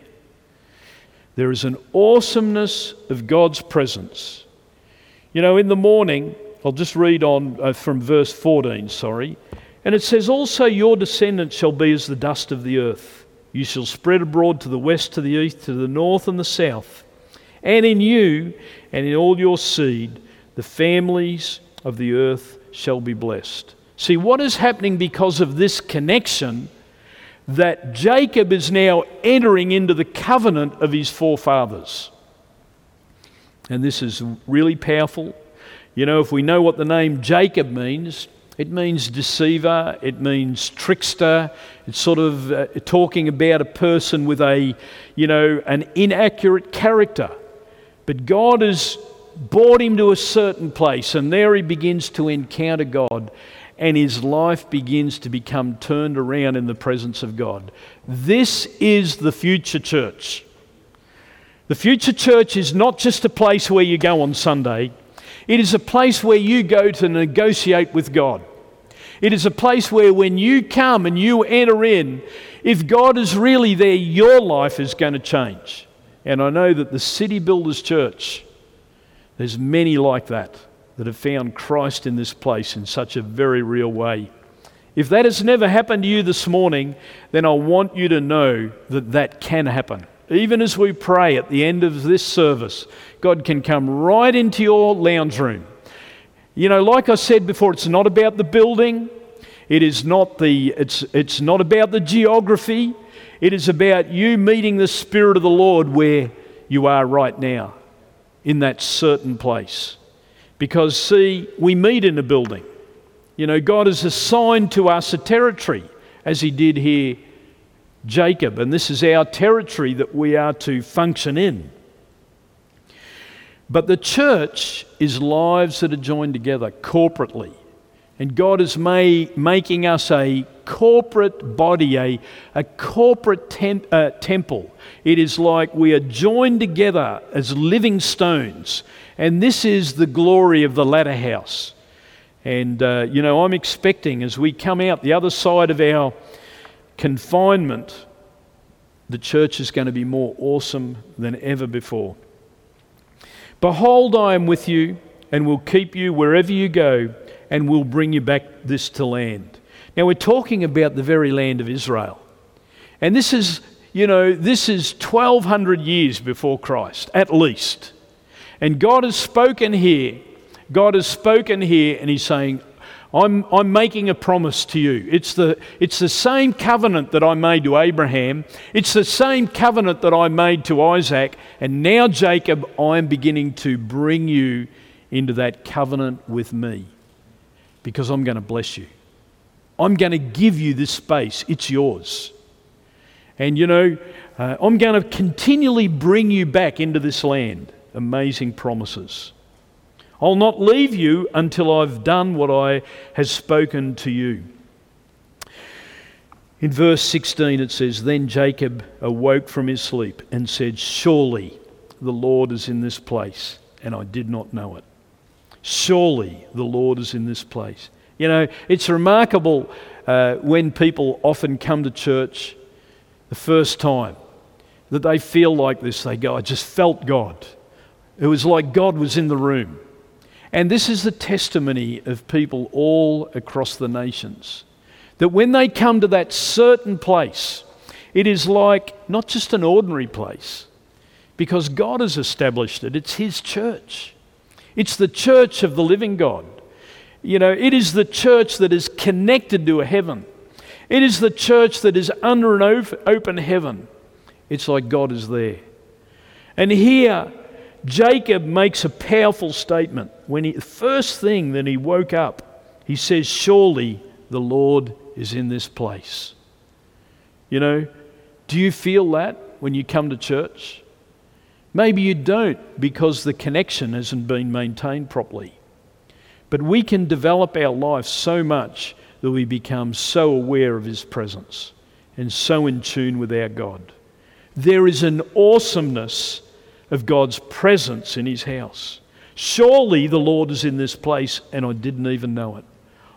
There is an awesomeness of God's presence. You know, in the morning, I'll just read on uh, from verse fourteen, sorry. And it says, "Also your descendants shall be as the dust of the earth. You shall spread abroad to the west, to the east, to the north and the south. And in you and in all your seed, the families of the earth shall be blessed." See, what is happening because of this connection, that Jacob is now entering into the covenant of his forefathers. And this is really powerful. You know, if we know what the name Jacob means, it means deceiver, it means trickster. It's sort of uh, talking about a person with a, you know, an inaccurate character. But God is brought him to a certain place, and there he begins to encounter God, and his life begins to become turned around in the presence of God. This is the future church. The future church is not just a place where you go on Sunday. It is a place where you go to negotiate with God. It is a place where when you come and you enter in, if God is really there, your life is going to change. And I know that the City Builders Church, there's many like that, that have found Christ in this place in such a very real way. If that has never happened to you this morning, then I want you to know that that can happen. Even as we pray at the end of this service, God can come right into your lounge room. You know, like I said before, it's not about the building. It is not the, it's, it's not about the geography. It is about you meeting the Spirit of the Lord where you are right now, in that certain place. Because, see, we meet in a building. You know, God has assigned to us a territory, as he did here, Jacob. And this is our territory that we are to function in. But the church is lives that are joined together corporately. And God is may, making us a corporate body, a, a corporate temp, uh, temple. It is like we are joined together as living stones. And this is the glory of the latter house. And, uh, you know, I'm expecting as we come out the other side of our confinement, the church is going to be more awesome than ever before. Behold, I am with you and will keep you wherever you go and will bring you back this to land. Now, we're talking about the very land of Israel. And this is, you know, this is twelve hundred years before Christ, at least. And God has spoken here. God has spoken here, and he's saying, I'm, I'm making a promise to you. It's the, it's the same covenant that I made to Abraham. It's the same covenant that I made to Isaac. And now, Jacob, I'm beginning to bring you into that covenant with me because I'm going to bless you. I'm going to give you this space. It's yours. And, you know, uh, I'm going to continually bring you back into this land. Amazing promises. I'll not leave you until I've done what I has spoken to you. In verse sixteen it says, Then Jacob awoke from his sleep and said, Surely the Lord is in this place, and I did not know it. Surely the Lord is in this place. You know, it's remarkable uh, when people often come to church the first time that they feel like this. They go, I just felt God. It was like God was in the room. And this is the testimony of people all across the nations, that when they come to that certain place, it is like not just an ordinary place, because God has established it. It's his church. It's the church of the living God. You know, it is the church that is connected to a heaven. It is the church that is under an open heaven. It's like God is there. And here, Jacob makes a powerful statement. When he, the first thing that he woke up, he says, Surely the Lord is in this place. You know, do you feel that when you come to church? Maybe you don't, because the connection hasn't been maintained properly. But we can develop our life so much that we become so aware of his presence and so in tune with our God. There is an awesomeness of God's presence in his house. Surely the Lord is in this place, and I didn't even know it.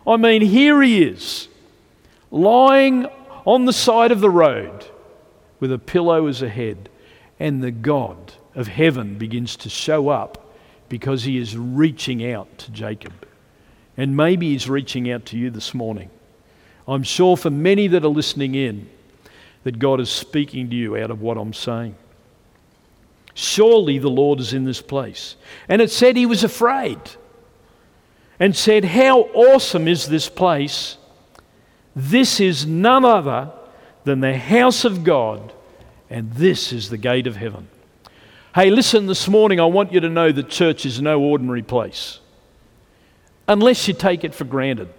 I mean, here he is, lying on the side of the road with a pillow as a head, and the God of heaven begins to show up because he is reaching out to Jacob. And maybe he's reaching out to you this morning. I'm sure for many that are listening in, that God is speaking to you out of what I'm saying. Surely the Lord is in this place. And it said he was afraid and said, How awesome is this place? This is none other than the house of God, and this is the gate of heaven. Hey, listen, this morning I want you to know that church is no ordinary place, unless you take it for granted.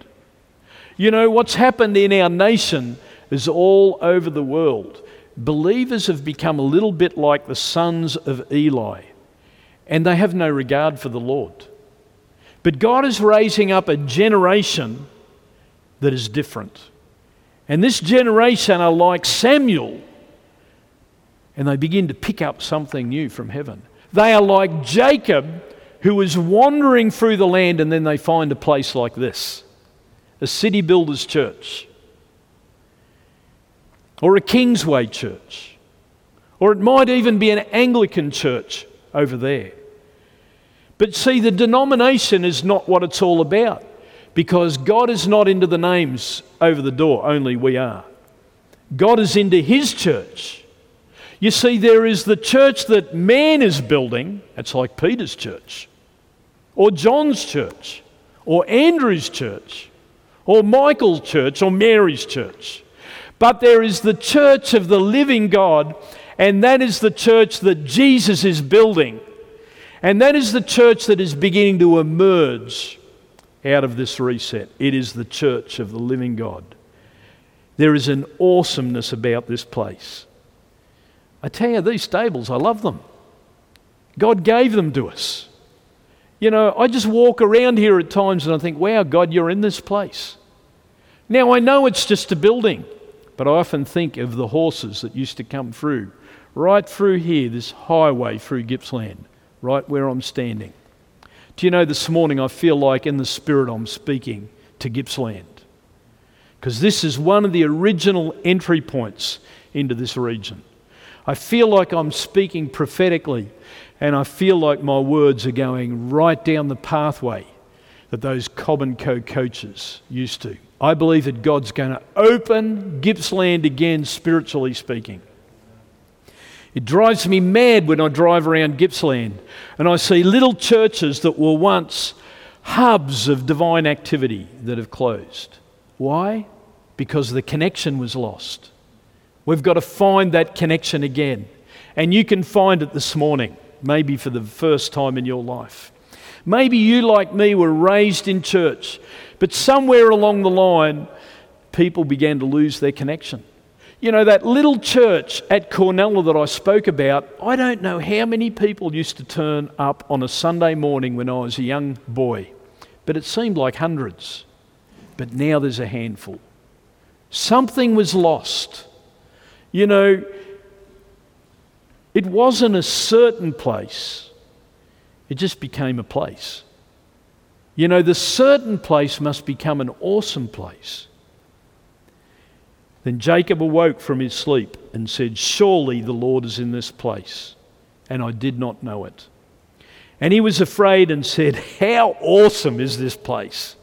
You know, what's happened in our nation is all over the world. Believers have become a little bit like the sons of Eli, and they have no regard for the Lord. But God is raising up a generation that is different. And this generation are like Samuel, and they begin to pick up something new from heaven. They are like Jacob, who is wandering through the land, and then they find a place like this, a City Builders church, or a Kingsway church, or it might even be an Anglican church over there. But see, the denomination is not what it's all about, because God is not into the names over the door, only we are. God is into his church. You see, there is the church that man is building. It's like Peter's church, or John's church, or Andrew's church, or Michael's church, or Mary's church. But there is the church of the living God, and that is the church that Jesus is building. And that is the church that is beginning to emerge out of this reset. It is the church of the living God. There is an awesomeness about this place. I tell you, these stables, I love them. God gave them to us. You know, I just walk around here at times and I think, wow, God, you're in this place. Now, I know it's just a building, but I often think of the horses that used to come through, right through here, this highway through Gippsland, right where I'm standing. Do you know, this morning I feel like in the Spirit I'm speaking to Gippsland, because this is one of the original entry points into this region. I feel like I'm speaking prophetically, and I feel like my words are going right down the pathway that those Cobb and Co coaches used to. I believe that God's going to open Gippsland again, spiritually speaking. It drives me mad when I drive around Gippsland and I see little churches that were once hubs of divine activity that have closed. Why? Because the connection was lost. We've got to find that connection again. And you can find it this morning, maybe for the first time in your life. Maybe you, like me, were raised in church, but somewhere along the line, people began to lose their connection. You know, that little church at Cornella that I spoke about, I don't know how many people used to turn up on a Sunday morning when I was a young boy, but it seemed like hundreds. But now there's a handful. Something was lost. You know, it wasn't a certain place. It just became a place. You know, the certain place must become an awesome place. Then Jacob awoke from his sleep and said, "Surely the Lord is in this place, and I did not know it." And he was afraid and said, "How awesome is this place?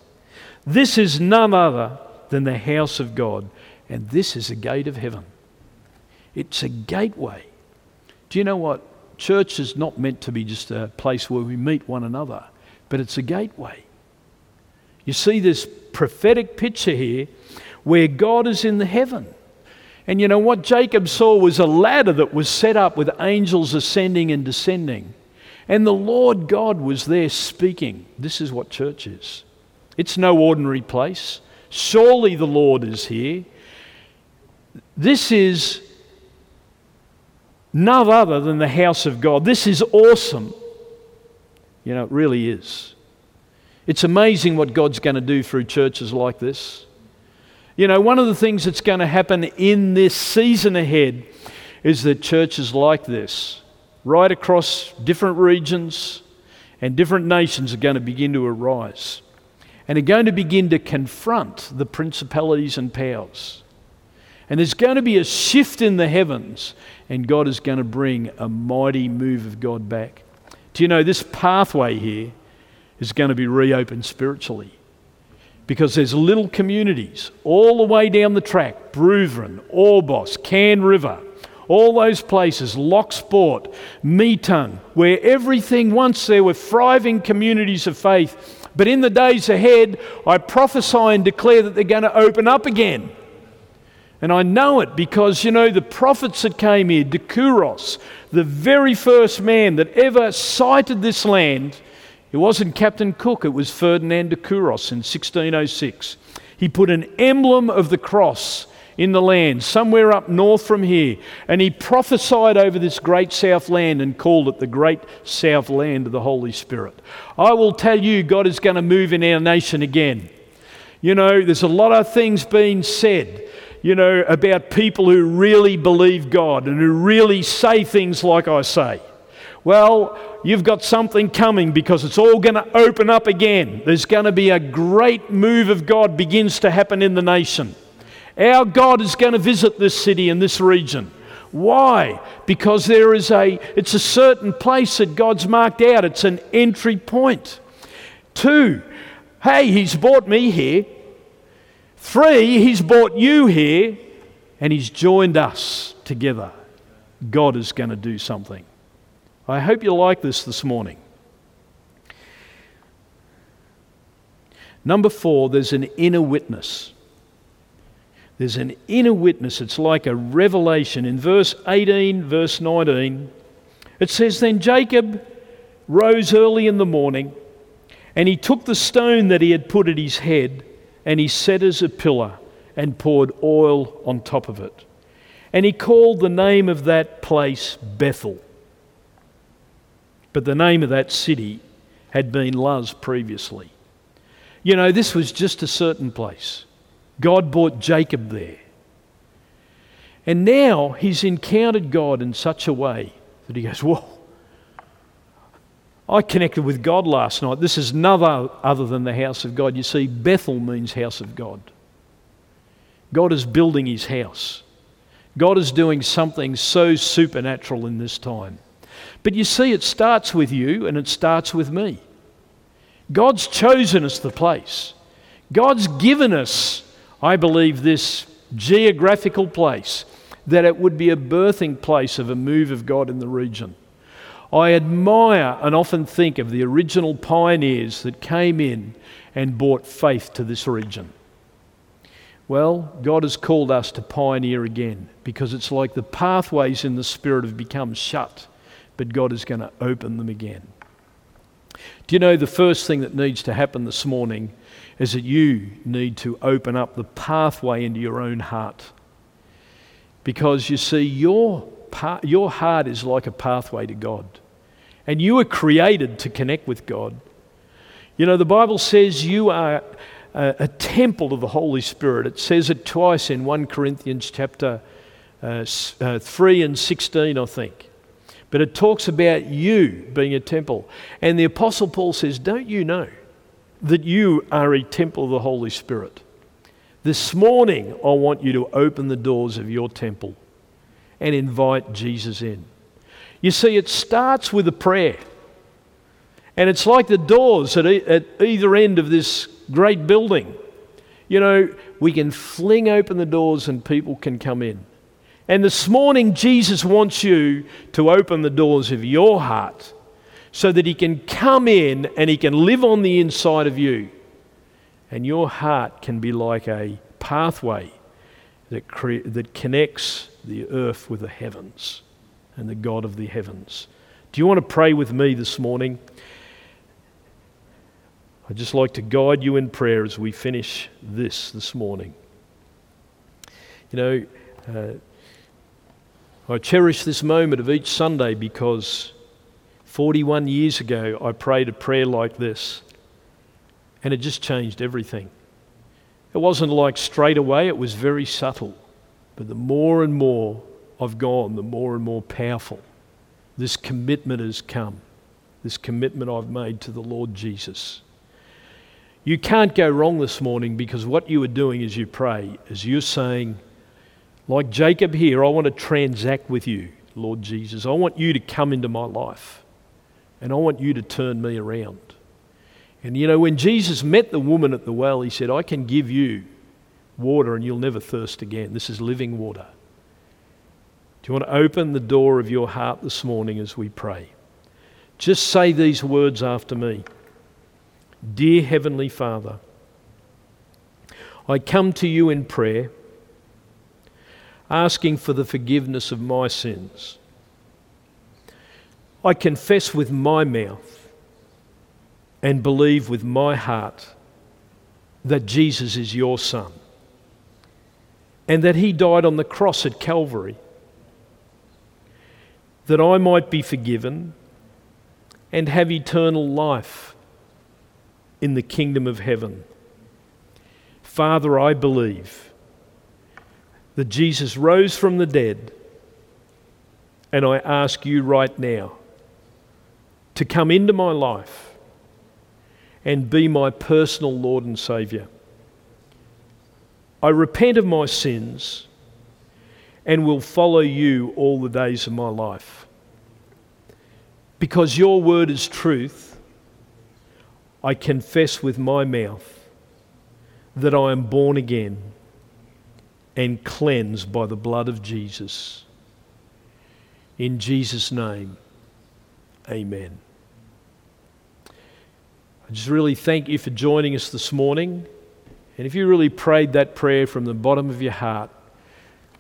This is none other than the house of God, and this is a gate of heaven." It's a gateway. Do you know what? Church is not meant to be just a place where we meet one another, but it's a gateway. You see this prophetic picture here where God is in the heaven. And you know what Jacob saw was a ladder that was set up with angels ascending and descending. And the Lord God was there speaking. This is what church is. It's no ordinary place. Surely the Lord is here. This is none other than the house of God. This is awesome. You know, it really is. It's amazing what God's going to do through churches like this. You know, one of the things that's going to happen in this season ahead is that churches like this, right across different regions and different nations, are going to begin to arise and are going to begin to confront the principalities and powers. And there's going to be a shift in the heavens, and God is going to bring a mighty move of God back. Do you know, this pathway here is going to be reopened spiritually, because there's little communities all the way down the track, Bruverin, Orbos, Can River, all those places, Locksport, Meeton, where everything once there were thriving communities of faith. But in the days ahead, I prophesy and declare that they're going to open up again. And I know it because, you know, the prophets that came here, de Kouros, the very first man that ever sighted this land, it wasn't Captain Cook, it was Ferdinand de Kouros in sixteen oh six. He put an emblem of the cross in the land, somewhere up north from here, and he prophesied over this great south land and called it the great south land of the Holy Spirit. I will tell you, God is going to move in our nation again. You know, there's a lot of things being said, you know, about people who really believe God and who really say things like I say. Well, you've got something coming, because it's all going to open up again. There's going to be a great move of God begins to happen in the nation. Our God is going to visit this city and this region. Why? Because there is a, it's a certain place that God's marked out. It's an entry point. Two, hey, he's brought me here. Three, he's brought you here, and he's joined us together. God is going to do something. I hope you like this this morning. Number four, there's an inner witness. There's an inner witness. It's like a revelation. In verse eighteen, verse nineteen, it says, "Then Jacob rose early in the morning, and he took the stone that he had put at his head, and he set as a pillar, and poured oil on top of it. And he called the name of that place Bethel. But the name of that city had been Luz previously. You know, this was just a certain place. God brought Jacob there. And now he's encountered God in such a way that he goes, whoa, I connected with God last night. This is another other than the house of God. You see, Bethel means house of God. God is building his house. God is doing something so supernatural in this time. But you see, it starts with you and it starts with me. God's chosen us the place. God's given us, I believe, this geographical place, that it would be a birthing place of a move of God in the region. I admire and often think of the original pioneers that came in and brought faith to this region. Well, God has called us to pioneer again, because it's like the pathways in the Spirit have become shut, but God is going to open them again. Do you know the first thing that needs to happen this morning is that you need to open up the pathway into your own heart? Because you see, your, pa- your heart is like a pathway to God. And you were created to connect with God. You know, the Bible says you are a, a temple of the Holy Spirit. It says it twice in First Corinthians chapter uh, uh, three and sixteen, I think. But it talks about you being a temple. And the Apostle Paul says, don't you know that you are a temple of the Holy Spirit? This morning, I want you to open the doors of your temple and invite Jesus in. You see, it starts with a prayer. And it's like the doors at, e- at either end of this great building. You know, we can fling open the doors and people can come in. And this morning, Jesus wants you to open the doors of your heart so that he can come in and he can live on the inside of you. And your heart can be like a pathway that cre- that connects the earth with the heavens and the God of the heavens. Do you want to pray with me this morning? I'd just like to guide you in prayer as we finish this this morning. You know, uh, I cherish this moment of each Sunday because forty-one years ago I prayed a prayer like this, and it just changed everything. It wasn't like straight away, it was very subtle. But the more and more I've gone, the more and more powerful this commitment has come, this commitment I've made to the Lord Jesus. You can't go wrong this morning, because what you are doing as you pray is you're saying, like Jacob here, I want to transact with you, Lord Jesus. I want you to come into my life, and I want you to turn me around. And you know, when Jesus met the woman at the well, he said, I can give you water and you'll never thirst again. This is living water. Do you want to open the door of your heart this morning as we pray? Just say these words after me. Dear Heavenly Father, I come to you in prayer, asking for the forgiveness of my sins. I confess with my mouth and believe with my heart that Jesus is your Son, and that he died on the cross at Calvary, that I might be forgiven and have eternal life in the kingdom of heaven. Father, I believe that Jesus rose from the dead, and I ask you right now to come into my life and be my personal Lord and Saviour. I repent of my sins and will follow you all the days of my life. Because your word is truth, I confess with my mouth that I am born again and cleansed by the blood of Jesus. In Jesus' name, amen. I just really thank you for joining us this morning. And if you really prayed that prayer from the bottom of your heart,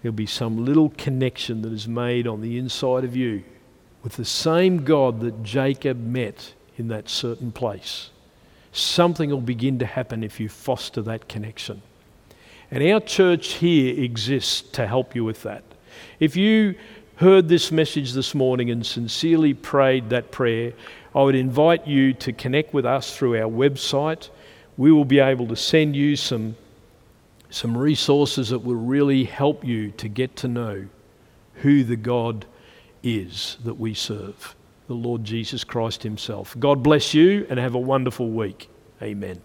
there'll be some little connection that is made on the inside of you with the same God that Jacob met in that certain place. Something will begin to happen if you foster that connection. And our church here exists to help you with that. If you heard this message this morning and sincerely prayed that prayer, I would invite you to connect with us through our website. We will be able to send you some, some resources that will really help you to get to know who the God is that we serve, the Lord Jesus Christ himself. God bless you and have a wonderful week. Amen.